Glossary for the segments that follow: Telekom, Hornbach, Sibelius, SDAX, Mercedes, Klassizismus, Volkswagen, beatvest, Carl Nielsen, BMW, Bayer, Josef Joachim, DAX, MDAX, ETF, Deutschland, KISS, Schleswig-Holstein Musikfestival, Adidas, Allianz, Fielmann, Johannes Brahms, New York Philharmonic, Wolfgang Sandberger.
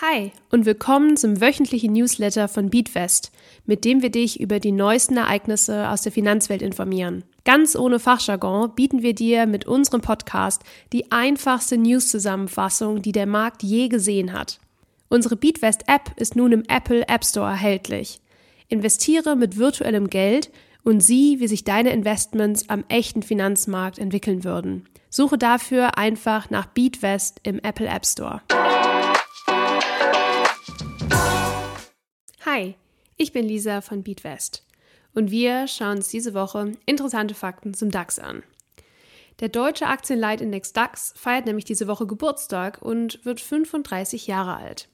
Hi und willkommen zum wöchentlichen Newsletter von beatvest, mit dem wir dich über die neuesten Ereignisse aus der Finanzwelt informieren. Ganz ohne Fachjargon bieten wir dir mit unserem Podcast die einfachste News-Zusammenfassung, die der Markt je gesehen hat. Unsere beatvest-App ist nun im Apple App Store erhältlich. Investiere mit virtuellem Geld und sieh, wie sich deine Investments am echten Finanzmarkt entwickeln würden. Suche dafür einfach nach beatvest im Apple App Store. Hi, ich bin Lisa von beatvest und wir schauen uns diese Woche interessante Fakten zum DAX an. Der deutsche Aktienleitindex DAX feiert nämlich diese Woche Geburtstag und wird 35 Jahre alt.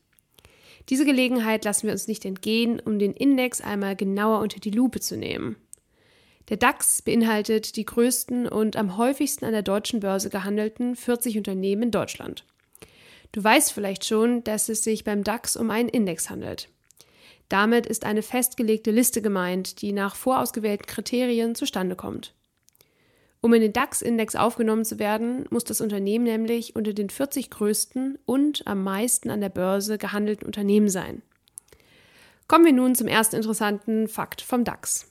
Diese Gelegenheit lassen wir uns nicht entgehen, um den Index einmal genauer unter die Lupe zu nehmen. Der DAX beinhaltet die größten und am häufigsten an der deutschen Börse gehandelten 40 Unternehmen in Deutschland. Du weißt vielleicht schon, dass es sich beim DAX um einen Index handelt. Damit ist eine festgelegte Liste gemeint, die nach vorausgewählten Kriterien zustande kommt. Um in den DAX-Index aufgenommen zu werden, muss das Unternehmen nämlich unter den 40 größten und am meisten an der Börse gehandelten Unternehmen sein. Kommen wir nun zum ersten interessanten Fakt vom DAX.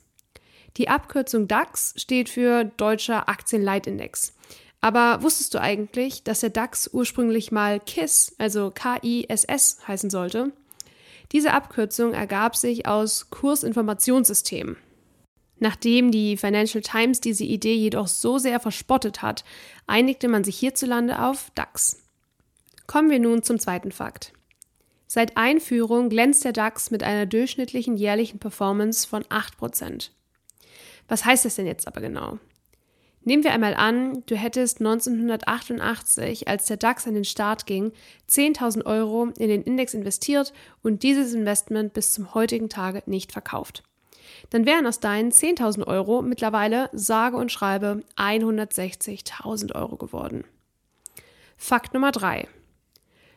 Die Abkürzung DAX steht für Deutscher Aktienleitindex. Aber wusstest du eigentlich, dass der DAX ursprünglich mal KISS, also KISS, heißen sollte? Diese Abkürzung ergab sich aus Kursinformationssystemen. Nachdem die Financial Times diese Idee jedoch so sehr verspottet hat, einigte man sich hierzulande auf DAX. Kommen wir nun zum zweiten Fakt. Seit Einführung glänzt der DAX mit einer durchschnittlichen jährlichen Performance von 8%. Was heißt das denn jetzt aber genau? Nehmen wir einmal an, du hättest 1988, als der DAX an den Start ging, 10.000 Euro in den Index investiert und dieses Investment bis zum heutigen Tage nicht verkauft. Dann wären aus deinen 10.000 Euro mittlerweile sage und schreibe 160.000 Euro geworden. Fakt Nummer 3.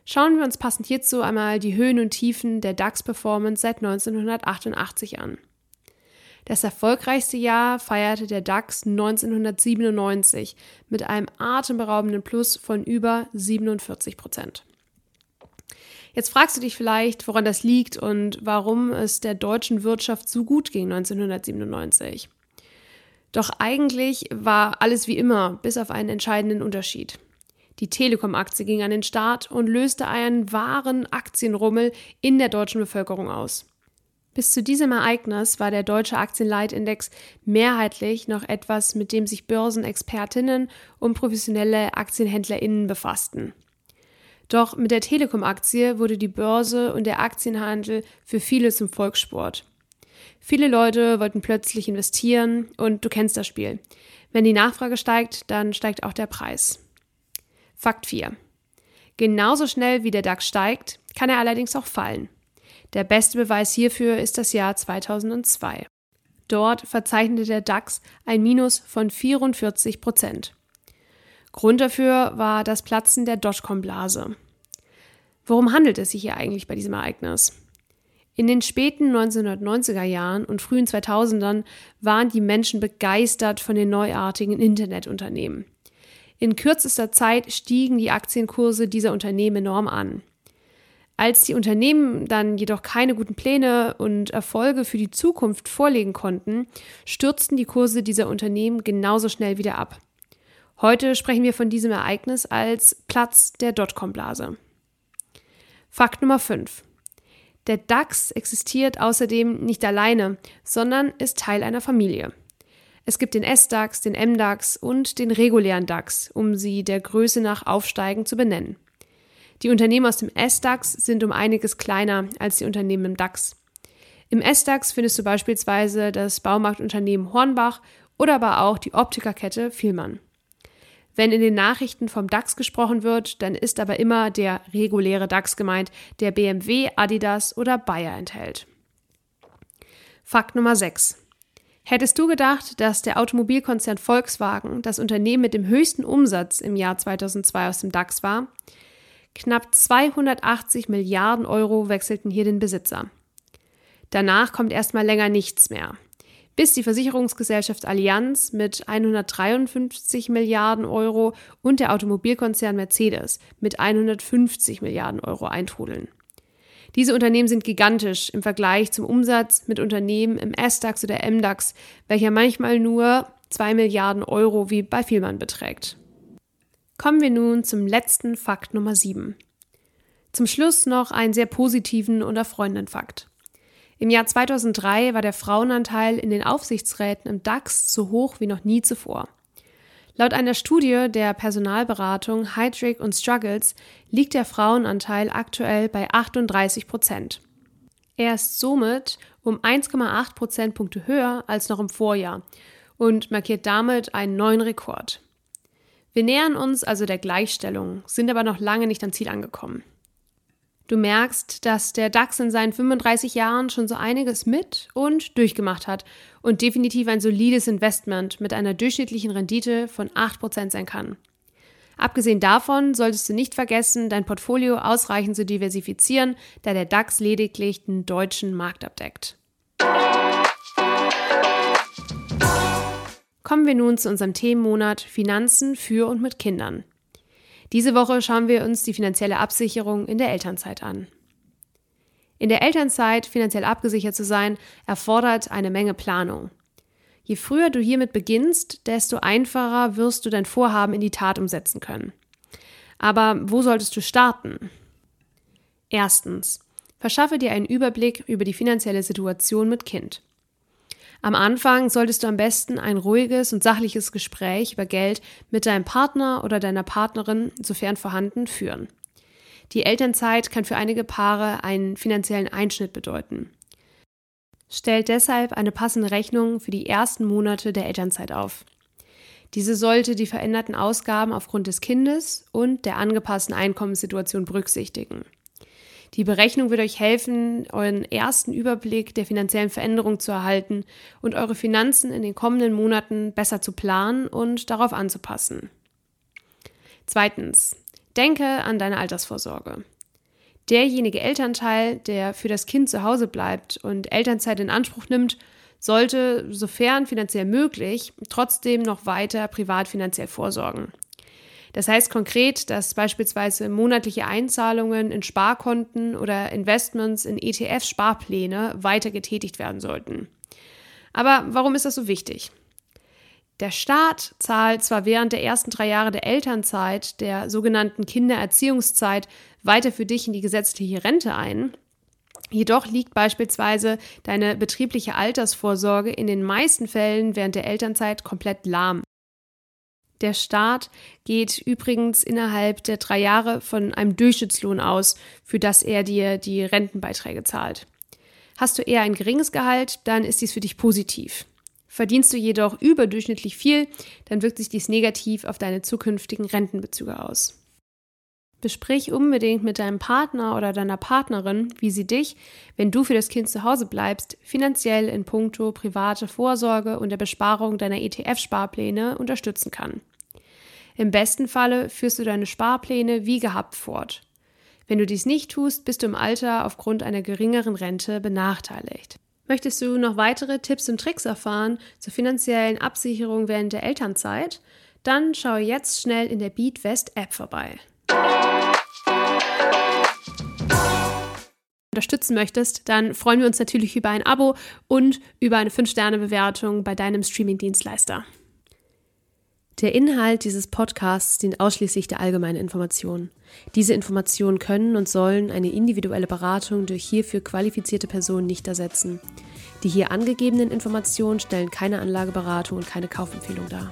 Schauen wir uns passend hierzu einmal die Höhen und Tiefen der DAX-Performance seit 1988 an. Das erfolgreichste Jahr feierte der DAX 1997 mit einem atemberaubenden Plus von über 47%. Jetzt fragst du dich vielleicht, woran das liegt und warum es der deutschen Wirtschaft so gut ging 1997. Doch eigentlich war alles wie immer, bis auf einen entscheidenden Unterschied. Die Telekom-Aktie ging an den Start und löste einen wahren Aktienrummel in der deutschen Bevölkerung aus. Bis zu diesem Ereignis war der deutsche Aktienleitindex mehrheitlich noch etwas, mit dem sich Börsenexpertinnen und professionelle AktienhändlerInnen befassten. Doch mit der Telekom-Aktie wurde die Börse und der Aktienhandel für viele zum Volkssport. Viele Leute wollten plötzlich investieren und du kennst das Spiel. Wenn die Nachfrage steigt, dann steigt auch der Preis. Fakt 4. Genauso schnell wie der DAX steigt, kann er allerdings auch fallen. Der beste Beweis hierfür ist das Jahr 2002. Dort verzeichnete der DAX ein Minus von 44%. Grund dafür war das Platzen der Dotcom-Blase. Worum handelt es sich hier eigentlich bei diesem Ereignis? In den späten 1990er Jahren und frühen 2000ern waren die Menschen begeistert von den neuartigen Internetunternehmen. In kürzester Zeit stiegen die Aktienkurse dieser Unternehmen enorm an. Als die Unternehmen dann jedoch keine guten Pläne und Erfolge für die Zukunft vorlegen konnten, stürzten die Kurse dieser Unternehmen genauso schnell wieder ab. Heute sprechen wir von diesem Ereignis als Platz der Dotcom-Blase. Fakt Nummer 5. Der DAX existiert außerdem nicht alleine, sondern ist Teil einer Familie. Es gibt den SDAX, den MDAX und den regulären DAX, um sie der Größe nach aufsteigend zu benennen. Die Unternehmen aus dem SDAX sind um einiges kleiner als die Unternehmen im DAX. Im SDAX findest du beispielsweise das Baumarktunternehmen Hornbach oder aber auch die Optikerkette Fielmann. Wenn in den Nachrichten vom DAX gesprochen wird, dann ist aber immer der reguläre DAX gemeint, der BMW, Adidas oder Bayer enthält. Fakt Nummer 6. Hättest du gedacht, dass der Automobilkonzern Volkswagen das Unternehmen mit dem höchsten Umsatz im Jahr 2002 aus dem DAX war? Knapp 280 Milliarden Euro wechselten hier den Besitzer. Danach kommt erstmal länger nichts mehr, bis die Versicherungsgesellschaft Allianz mit 153 Milliarden Euro und der Automobilkonzern Mercedes mit 150 Milliarden Euro eintrudeln. Diese Unternehmen sind gigantisch im Vergleich zum Umsatz mit Unternehmen im SDAX oder MDAX, welcher manchmal nur 2 Milliarden Euro wie bei Fielmann beträgt. Kommen wir nun zum letzten Fakt Nummer 7. Zum Schluss noch einen sehr positiven und erfreuenden Fakt. Im Jahr 2003 war der Frauenanteil in den Aufsichtsräten im DAX so hoch wie noch nie zuvor. Laut einer Studie der Personalberatung Heidrick & Struggles liegt der Frauenanteil aktuell bei 38%. Er ist somit um 1,8 Prozentpunkte höher als noch im Vorjahr und markiert damit einen neuen Rekord. Wir nähern uns also der Gleichstellung, sind aber noch lange nicht am Ziel angekommen. Du merkst, dass der DAX in seinen 35 Jahren schon so einiges mit und durchgemacht hat und definitiv ein solides Investment mit einer durchschnittlichen Rendite von 8% sein kann. Abgesehen davon solltest du nicht vergessen, dein Portfolio ausreichend zu diversifizieren, da der DAX lediglich den deutschen Markt abdeckt. Kommen wir nun zu unserem Themenmonat Finanzen für und mit Kindern. Diese Woche schauen wir uns die finanzielle Absicherung in der Elternzeit an. In der Elternzeit finanziell abgesichert zu sein, erfordert eine Menge Planung. Je früher du hiermit beginnst, desto einfacher wirst du dein Vorhaben in die Tat umsetzen können. Aber wo solltest du starten? Erstens, verschaffe dir einen Überblick über die finanzielle Situation mit Kind. Am Anfang solltest du am besten ein ruhiges und sachliches Gespräch über Geld mit deinem Partner oder deiner Partnerin, sofern vorhanden, führen. Die Elternzeit kann für einige Paare einen finanziellen Einschnitt bedeuten. Stellt deshalb eine passende Rechnung für die ersten Monate der Elternzeit auf. Diese sollte die veränderten Ausgaben aufgrund des Kindes und der angepassten Einkommenssituation berücksichtigen. Die Berechnung wird euch helfen, euren ersten Überblick der finanziellen Veränderung zu erhalten und eure Finanzen in den kommenden Monaten besser zu planen und darauf anzupassen. Zweitens, denke an deine Altersvorsorge. Derjenige Elternteil, der für das Kind zu Hause bleibt und Elternzeit in Anspruch nimmt, sollte, sofern finanziell möglich, trotzdem noch weiter privat finanziell vorsorgen. Das heißt konkret, dass beispielsweise monatliche Einzahlungen in Sparkonten oder Investments in ETF-Sparpläne weiter getätigt werden sollten. Aber warum ist das so wichtig? Der Staat zahlt zwar während der ersten 3 Jahre der Elternzeit, der sogenannten Kindererziehungszeit, weiter für dich in die gesetzliche Rente ein, jedoch liegt beispielsweise deine betriebliche Altersvorsorge in den meisten Fällen während der Elternzeit komplett lahm. Der Staat geht übrigens innerhalb der 3 Jahre von einem Durchschnittslohn aus, für das er dir die Rentenbeiträge zahlt. Hast du eher ein geringes Gehalt, dann ist dies für dich positiv. Verdienst du jedoch überdurchschnittlich viel, dann wirkt sich dies negativ auf deine zukünftigen Rentenbezüge aus. Besprich unbedingt mit deinem Partner oder deiner Partnerin, wie sie dich, wenn du für das Kind zu Hause bleibst, finanziell in puncto private Vorsorge und der Besparung deiner ETF-Sparpläne unterstützen kann. Im besten Falle führst du deine Sparpläne wie gehabt fort. Wenn du dies nicht tust, bist du im Alter aufgrund einer geringeren Rente benachteiligt. Möchtest du noch weitere Tipps und Tricks erfahren zur finanziellen Absicherung während der Elternzeit? Dann schau jetzt schnell in der beatvest-App vorbei. Unterstützen möchtest, dann freuen wir uns natürlich über ein Abo und über eine 5-Sterne-Bewertung bei deinem Streaming-Dienstleister. Der Inhalt dieses Podcasts dient ausschließlich der allgemeinen Information. Diese Informationen können und sollen eine individuelle Beratung durch hierfür qualifizierte Personen nicht ersetzen. Die hier angegebenen Informationen stellen keine Anlageberatung und keine Kaufempfehlung dar.